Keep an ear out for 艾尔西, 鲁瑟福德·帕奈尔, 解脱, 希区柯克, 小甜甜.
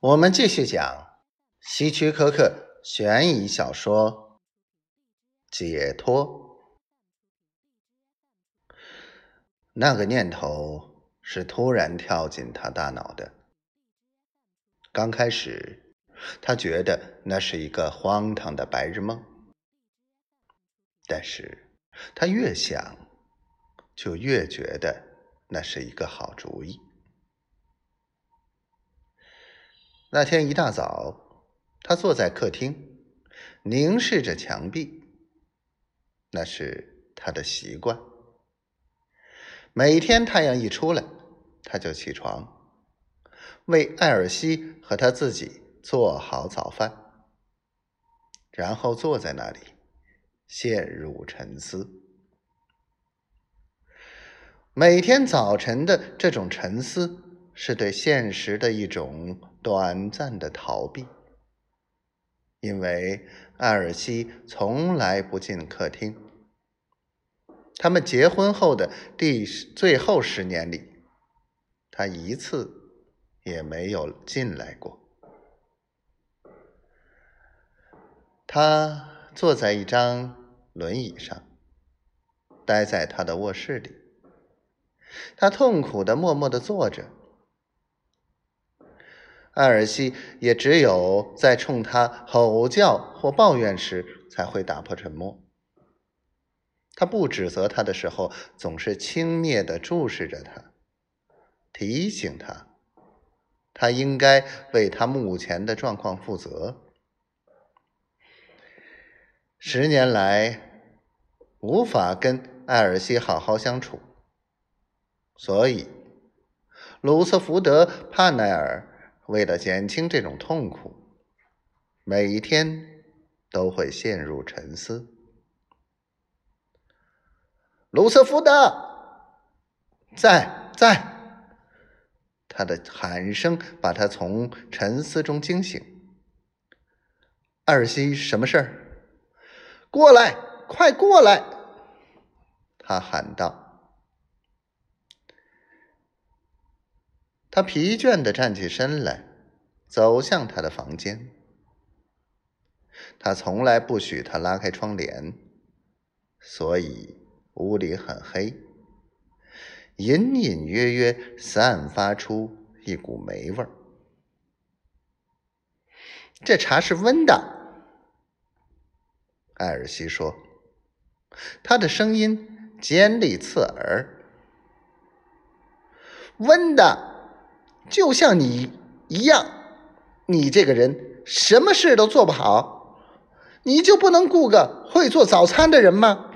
我们继续讲希区柯克悬疑小说《解脱》。那个念头是突然跳进他大脑的。刚开始，他觉得那是一个荒唐的白日梦，但是他越想，就越觉得那是一个好主意。那天一大早，他坐在客厅，凝视着墙壁。那是他的习惯。每天太阳一出来，他就起床，为艾尔西和他自己做好早饭，然后坐在那里，陷入沉思。每天早晨的这种沉思，是对现实的一种短暂的逃避，因为艾尔西从来不进客厅。他们结婚后的最后10年里，他一次也没有进来过。他坐在一张轮椅上，待在他的卧室里。他痛苦地默默地坐着，艾尔西也只有在冲他吼叫或抱怨时才会打破沉默。他不指责他的时候，总是轻蔑地注视着他，提醒他，他应该为他目前的状况负责。10年来，无法跟艾尔西好好相处，所以鲁瑟福德·帕奈尔为了减轻这种痛苦，每天都会陷入沉思。鲁瑟福德，在！他的喊声把他从沉思中惊醒。艾尔西，什么事儿？过来，快过来！他喊道。他疲倦地站起身来，走向他的房间。他从来不许他拉开窗帘，所以屋里很黑，隐隐约约散发出一股霉味儿。这茶是温的，艾尔西说，他的声音尖利刺耳。温的，就像你一样，你这个人什么事都做不好，你就不能雇个会做早餐的人吗？